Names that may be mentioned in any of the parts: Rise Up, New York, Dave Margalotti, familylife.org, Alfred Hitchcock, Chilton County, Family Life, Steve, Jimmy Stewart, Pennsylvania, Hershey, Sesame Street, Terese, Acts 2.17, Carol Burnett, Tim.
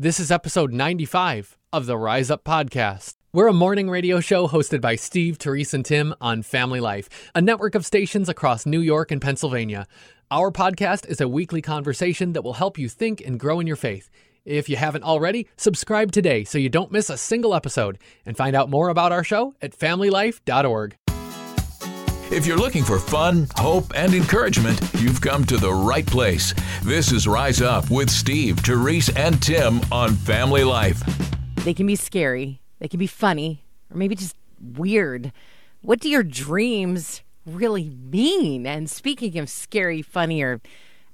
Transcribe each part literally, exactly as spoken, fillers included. This is episode ninety-five of the Rise Up podcast. We're a morning radio show hosted by Steve, Terese, and Tim on Family Life, a network of stations across New York and Pennsylvania. Our podcast is a weekly conversation that will help you think and grow in your faith. If you haven't already, subscribe today so you don't miss a single episode, and find out more about our show at family life dot org. If you're looking for fun, hope, and encouragement, you've come to the right place. This is Rise Up with Steve, Terese, and Tim on Family Life. They can be scary, they can be funny, or maybe just weird. What do your dreams really mean? And speaking of scary, funny, or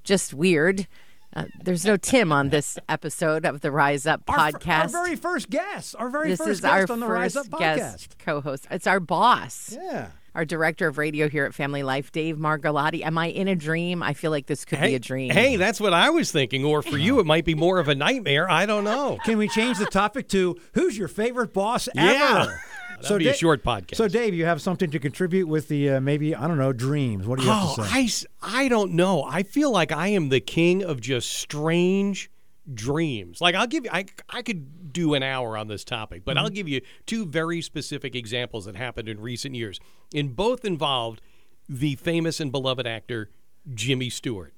just weird, uh, there's no Tim on this episode of the Rise Up podcast. Our, fr- our very first guest, our very this first guest on the Rise Up podcast. This is our first guest co-host. It's our boss. Yeah. Our director of radio here at Family Life, Dave Margalotti. Am I in a dream? I feel like this could hey, be a dream. Hey, that's what I was thinking. Or for you, it might be more of a nightmare. I don't know. Can we change the topic to who's your favorite boss ever? Yeah. That'd so be da- a short podcast. So, Dave, you have something to contribute with the, uh, maybe, I don't know, dreams. What do you oh, have to say? I, I don't know. I feel like I am the king of just strange dreams. Like, I'll give you, I, I could do an hour on this topic, but mm-hmm. I'll give you two very specific examples that happened in recent years. And both involved the famous and beloved actor Jimmy Stewart.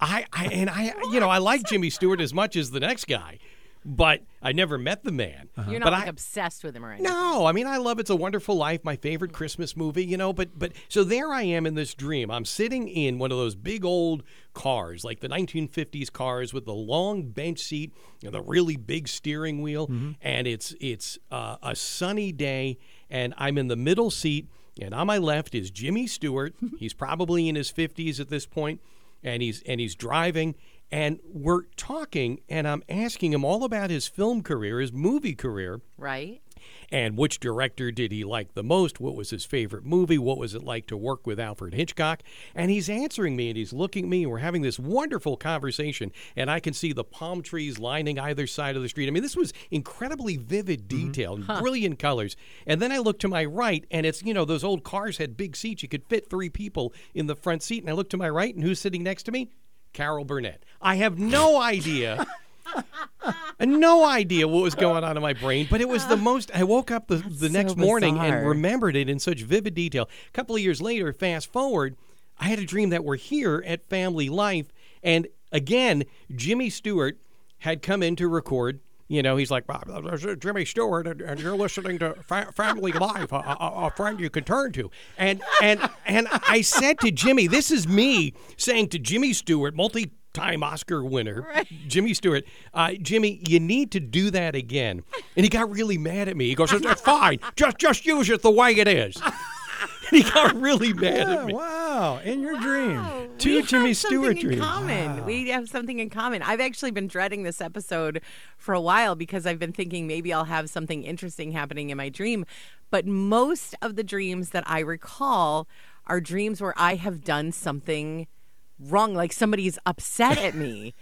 I, I and I, you know, I like Jimmy Stewart as much as the next guy, but I never met the man. Uh-huh. You're not but like I, obsessed with him right now. No, I mean, I love It's a Wonderful Life, my favorite Christmas movie, you know, but, but so there I am in this dream. I'm sitting in one of those big old cars, like the nineteen fifties cars with the long bench seat and the really big steering wheel. Mm-hmm. And it's, it's uh, a sunny day and I'm in the middle seat. And on my left is Jimmy Stewart. He's probably in his fifties at this point, and he's and he's driving. And we're talking, and I'm asking him all about his film career, his movie career. Right. And which director did he like the most? What was his favorite movie? What was it like to work with Alfred Hitchcock? And he's answering me, and he's looking at me, and we're having this wonderful conversation. And I can see the palm trees lining either side of the street. I mean, this was incredibly vivid detail, mm-hmm. huh. brilliant colors. And then I look to my right, and it's, you know, those old cars had big seats. You could fit three people in the front seat. And I look to my right, and who's sitting next to me? Carol Burnett. I have no idea, no idea what was going on in my brain, but it was the most, I woke up the, the next so morning and remembered it in such vivid detail. A couple of years later, fast forward, I had a dream that we're here at Family Life, and again, Jimmy Stewart had come in to record. You know, he's like, Jimmy Stewart, and you're listening to fa- Family Life, a, a, a friend you can turn to. And and and I said to Jimmy, this is me saying to Jimmy Stewart, multi-time Oscar winner, right. Jimmy Stewart, uh, Jimmy, you need to do that again. And he got really mad at me. He goes, it's fine, just, just use it the way it is. And he got really mad yeah, at me. Wow, in your wow. dream. Two Jimmy Stewart dreams. Wow. We have something in common. I've actually been dreading this episode for a while because I've been thinking maybe I'll have something interesting happening in my dream. But most of the dreams that I recall are dreams where I have done something wrong, like somebody's upset at me.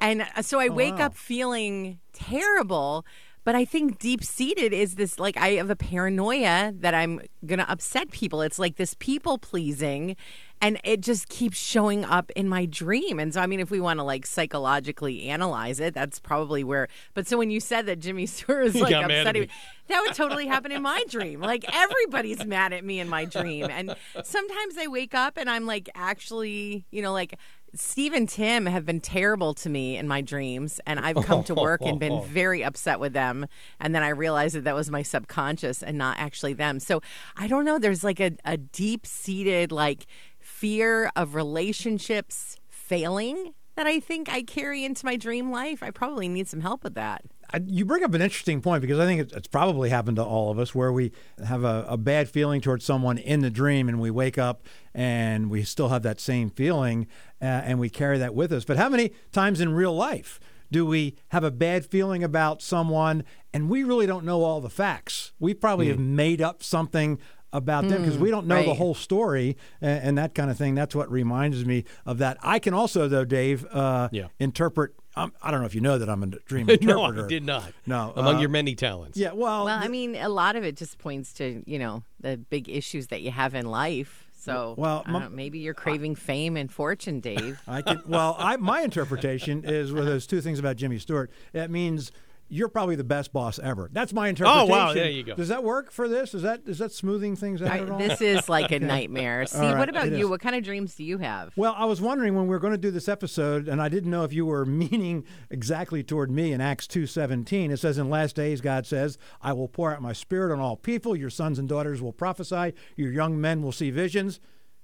And so I oh, wake wow. up feeling terrible. But I think deep-seated is this, like, I have a paranoia that I'm going to upset people. It's like this people-pleasing, and it just keeps showing up in my dream. And so, I mean, if we want to, like, psychologically analyze it, that's probably where. But so when you said that Jimmy Stewart is, like, upsetting, that would totally happen in my dream. Like, everybody's mad at me in my dream. And sometimes I wake up and I'm, like, actually, you know, like, Steve and Tim have been terrible to me in my dreams, and I've come to work and been very upset with them. And then I realized that that was my subconscious and not actually them. So I don't know. There's like a, a deep-seated like fear of relationships failing that I think I carry into my dream life. I probably need some help with that. You bring up an interesting point because I think it's probably happened to all of us where we have a, a bad feeling towards someone in the dream and we wake up and we still have that same feeling uh, and we carry that with us. But how many times in real life do we have a bad feeling about someone and we really don't know all the facts? We probably mm. have made up something about mm, them because we don't know right. the whole story and, and that kind of thing. That's what reminds me of that. I can also, though, Dave, uh, yeah. interpret. I'm, I don't know if you know that I'm a dream interpreter. No, I did not. No. Among uh, your many talents. Yeah, well. Well, I mean, a lot of it just points to, you know, the big issues that you have in life. So well, my, maybe you're craving I, fame and fortune, Dave. I can, well, I, my interpretation is with those two things about Jimmy Stewart. It means you're probably the best boss ever. That's my interpretation. Oh, wow, there you go. Does that work for this? Is that is that smoothing things out I, at all? This is like a nightmare. See, right, what about you? Is. What kind of dreams do you have? Well, I was wondering when we were going to do this episode, and I didn't know if you were meaning exactly toward me in Acts two seventeen. It says, in last days, God says, I will pour out my spirit on all people. Your sons and daughters will prophesy. Your young men will see visions.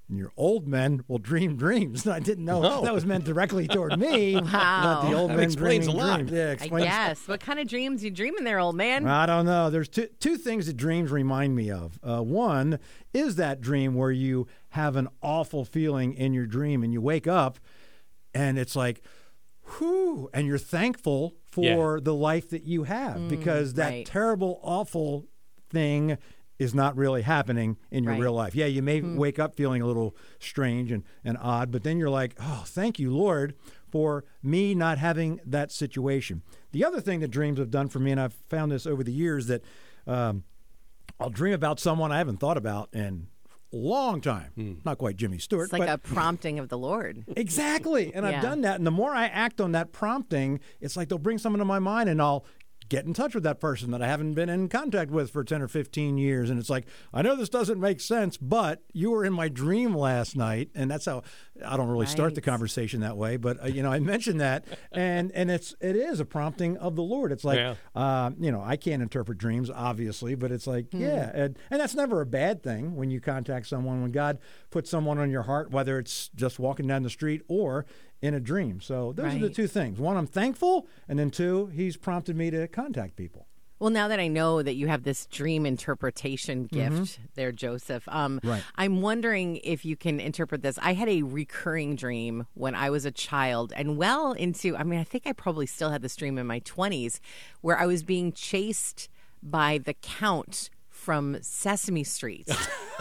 And your old men will dream dreams. I didn't know no. that was meant directly toward me. Wow. Not the old that men explains a lot. Dreams. Yeah, explains. Yes. What kind of dreams you dreaming there, old man? I don't know. There's two two things that dreams remind me of. Uh, one is that dream where you have an awful feeling in your dream and you wake up and it's like, whew, and you're thankful for yeah. the life that you have mm, because that right. terrible, awful thing is not really happening in your right. real life. Yeah, you may mm-hmm. wake up feeling a little strange and, and odd, but then you're like, oh, thank you, Lord, for me not having that situation. The other thing that dreams have done for me, and I've found this over the years, that um, I'll dream about someone I haven't thought about in a long time. Mm. Not quite Jimmy Stewart. It's like but, a prompting of the Lord. Exactly, and yeah. I've done that, and the more I act on that prompting, it's like they'll bring someone to my mind, and I'll get in touch with that person that I haven't been in contact with for ten or fifteen years. And it's like, I know this doesn't make sense, but you were in my dream last night. And that's how I don't really right. start the conversation that way. But, uh, you know, I mentioned that. And, and it's, it is a prompting of the Lord. It's like, yeah. uh, you know, I can't interpret dreams, obviously, but it's like, mm. yeah. And, and that's never a bad thing when you contact someone, when God puts someone on your heart, whether it's just walking down the street or in a dream. So those right. are the two things. One, I'm thankful, and then two, he's prompted me to contact people. Well, now that I know that you have this dream interpretation gift mm-hmm. there, Joseph, um, right. I'm wondering if you can interpret this. I had a recurring dream when I was a child and well into, I mean, I think I probably still had this dream in my twenties, where I was being chased by the Count from Sesame Street,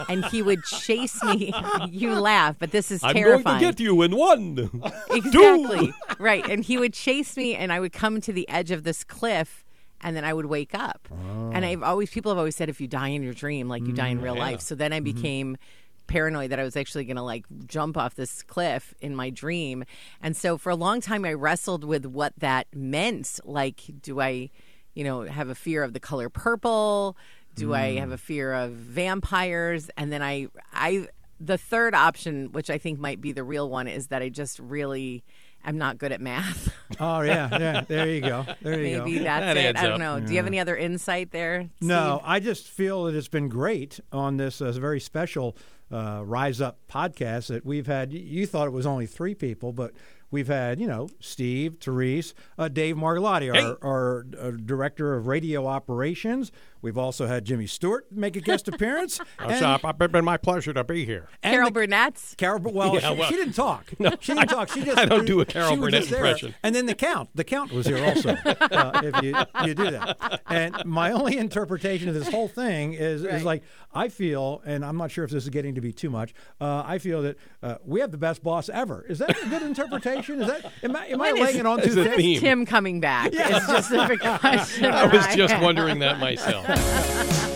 and he would chase me. You laugh, but this is terrifying. I'm going to get you in one. Exactly. Right. And he would chase me, and I would come to the edge of this cliff, and then I would wake up. Oh. And I've always, people have always said, if you die in your dream, like you mm, die in real yeah. life. So then I became mm-hmm. paranoid that I was actually going to like jump off this cliff in my dream. And so for a long time, I wrestled with what that meant. Like, do I, you know, have a fear of the color purple? Do I have a fear of vampires? And then I, I, the third option, which I think might be the real one, is that I just really am not good at math. Oh, yeah. yeah. There you go. There you Maybe go. Maybe that's that it. I don't up. know. Yeah. Do you have any other insight there, Steve? No, I just feel that it's been great on this uh, very special uh, Rise Up podcast that we've had. You thought it was only three people, but we've had, you know, Steve, Terese, uh, Dave Margalotti, hey. our, our, our director of radio operations. We've also had Jimmy Stewart make a guest appearance. It's uh, been my pleasure to be here. And Carol Burnett's? Carol, well, yeah, she, well, she didn't talk. No, she didn't I, talk. She just I don't do, do a Carol Burnett impression. And then the Count. The Count was here also, uh, if you, you do that. And my only interpretation of this whole thing is, right. is like, I feel, and I'm not sure if this is getting to be too much, uh, I feel that uh, we have the best boss ever. Is that a good interpretation? Is that am I, am I laying is, it on too thick? Is Tim coming back? Yeah. It's just a question. I was I just had. wondering that myself.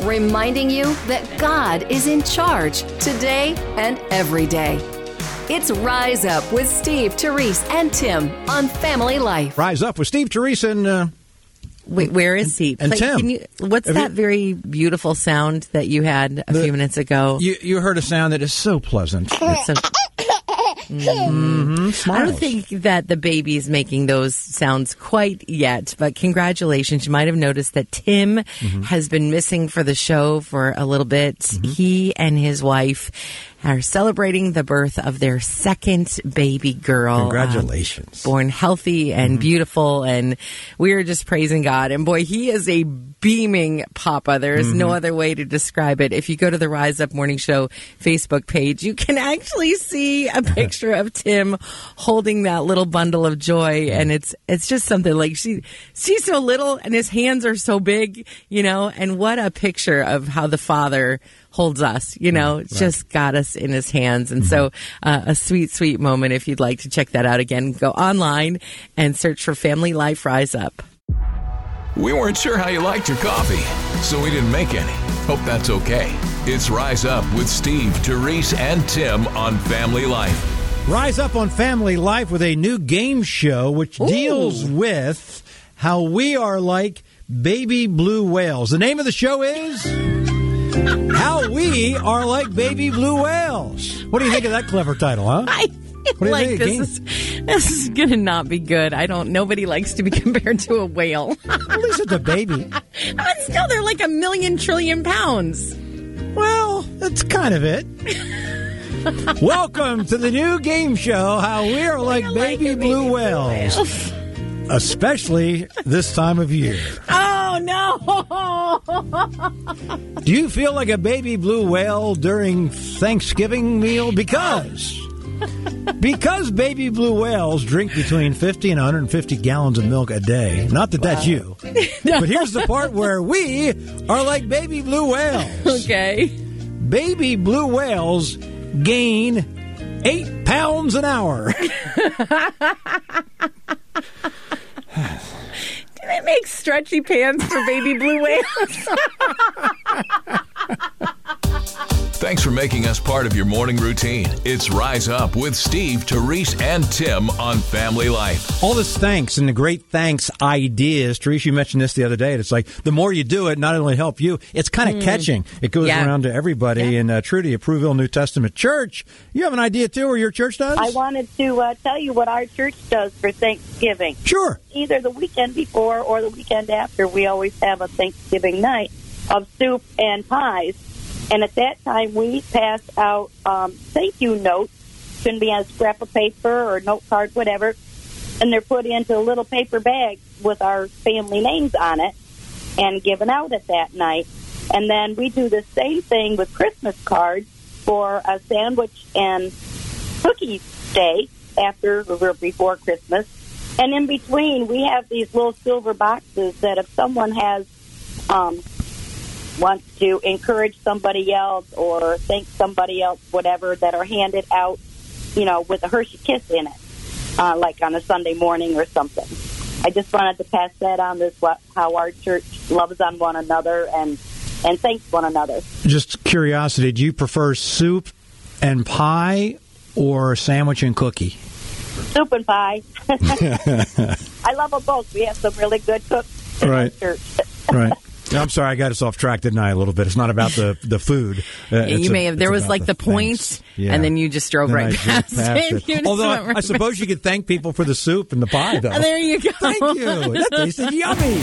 Reminding you that God is in charge today and every day. It's Rise Up with Steve, Terese, and Tim on Family Life. Rise Up with Steve, Terese, and uh, wait, where is he? And, and Tim, can you, what's that you, very beautiful sound that you had a the, few minutes ago? You, you heard a sound that is so pleasant. It's so. Mm-hmm. I don't think that the baby's making those sounds quite yet, but congratulations. You might have noticed that Tim mm-hmm. has been missing for the show for a little bit. Mm-hmm. He and his wife are celebrating the birth of their second baby girl. Congratulations. Um, born healthy and mm-hmm. beautiful, and we are just praising God. And boy, he is a beaming papa. There is mm-hmm. no other way to describe it. If you go to the Rise Up Morning Show Facebook page, you can actually see a picture of Tim holding that little bundle of joy, and it's it's just something like she she's so little and his hands are so big, you know, and what a picture of how the Father holds us, you know, right. just got us in his hands. And mm-hmm. so uh, a sweet, sweet moment. If you'd like to check that out again, go online and search for Family Life Rise Up. We weren't sure how you liked your coffee, so we didn't make any. Hope that's okay. It's Rise Up with Steve, Terese, and Tim on Family Life. Rise Up on Family Life with a new game show which Ooh. deals with how we are like baby blue whales. The name of the show is How We Are Like Baby Blue Whales. What do you think of that clever title, huh? I feel like this is, this is going to not be good. I don't, nobody likes to be compared to a whale. At least it's a baby. But still, they're like a million trillion pounds. Well, that's kind of it. Welcome to the new game show, How We Are Like, like baby, baby Blue Whales. Whales. Especially this time of year. Oh, no! Do you feel like a baby blue whale during Thanksgiving meal? Because, because baby blue whales drink between fifty and one hundred fifty gallons of milk a day. Not that wow. that's you. But here's the part where we are like baby blue whales. Okay. Baby blue whales gain eight pounds an hour. Do they make stretchy pants for baby blue whales? Thanks for making us part of your morning routine. It's Rise Up with Steve, Terese, and Tim on Family Life. All this thanks and the great thanks ideas. Terese, you mentioned this the other day. And it's like the more you do it, not only help you, it's kind of mm. catching. It goes yeah. around to everybody. Yeah. And uh, Trudy, Approville New Testament Church, you have an idea too, or your church does? I wanted to uh, tell you what our church does for Thanksgiving. Sure. Either the weekend before or the weekend after, we always have a Thanksgiving night of soup and pies. And at that time, we pass out um, thank you notes. It can be on a scrap of paper or note card, whatever. And they're put into little paper bags with our family names on it and given out at that night. And then we do the same thing with Christmas cards for a sandwich and cookie day after or before Christmas. And in between, we have these little silver boxes that if someone has... Um, wants to encourage somebody else or thank somebody else, whatever, that are handed out, you know, with a Hershey Kiss in it, uh, like on a Sunday morning or something. I just wanted to pass that on, this what, how our church loves on one another and, and thanks one another. Just curiosity, do you prefer soup and pie or sandwich and cookie? Soup and pie. I love them both. We have some really good cooks in right. our church. Right. I'm sorry, I got us off track, didn't I, a little bit? It's not about the, the food. Uh, you may have. There was like the point, yeah. and then you just drove then right past, past it. it. Although, I, right I suppose past. you could thank people for the soup and the pie, though. There you go. Thank you. That tasted yummy.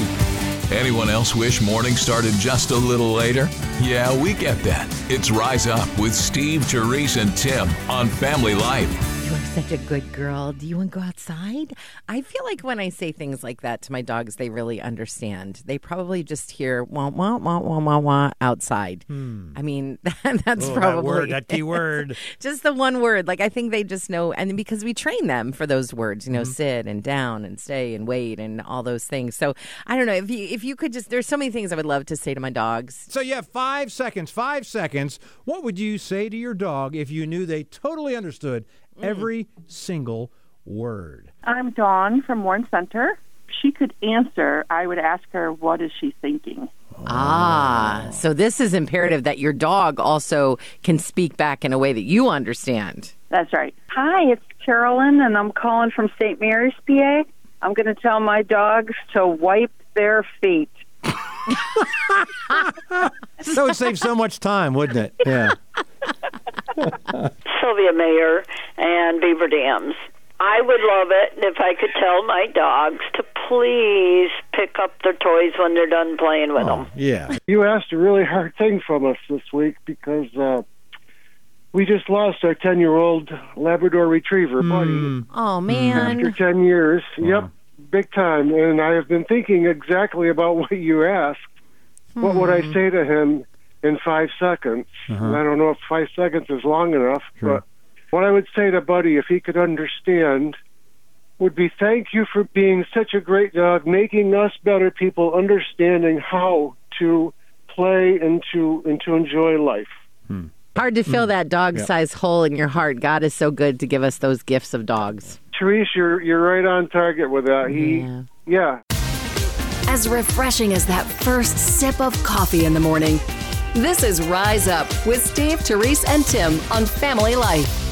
Anyone else wish morning started just a little later? Yeah, we get that. It's Rise Up with Steve, Terese, and Tim on Family Life. You are such a good girl. Do you want to go outside? I feel like when I say things like that to my dogs, they really understand. They probably just hear wah, wah, wah, wah, wah, wah outside. Hmm. I mean, that, that's oh, probably... That word, that key word. Just the one word. Like, I think they just know, and because we train them for those words, you know, mm-hmm. sit and down and stay and wait and all those things. So, I don't know, if you, if you could just... There's so many things I would love to say to my dogs. So, you have five seconds, five seconds. What would you say to your dog if you knew they totally understood every single word? I'm Dawn from Warren Center. If she could answer, I would ask her, what is she thinking? Oh. Ah, so this is imperative that your dog also can speak back in a way that you understand. That's right. Hi, it's Carolyn, and I'm calling from Saint Mary's, P A. I'm going to tell my dogs to wipe their feet. That would save so much time, wouldn't it? Yeah. Sylvia Mayer and Beaver Dams. I would love it if I could tell my dogs to please pick up their toys when they're done playing with oh, them. Yeah. You asked a really hard thing from us this week because uh, we just lost our ten-year-old Labrador Retriever, mm. Buddy. Oh, man. After ten years. Oh. Yep, big time. And I have been thinking exactly about what you asked. Mm. What would I say to him in five seconds? Uh-huh. I don't know if five seconds is long enough, sure. But what I would say to Buddy, if he could understand, would be thank you for being such a great dog, making us better people, understanding how to play and to, and to enjoy life. Hmm. Hard to fill hmm. that dog-sized yeah. hole in your heart. God is so good to give us those gifts of dogs. Terese, you're, you're right on target with that. He, yeah. yeah. As refreshing as that first sip of coffee in the morning, This is Rise Up with Steve, Terese, and Tim on Family Life.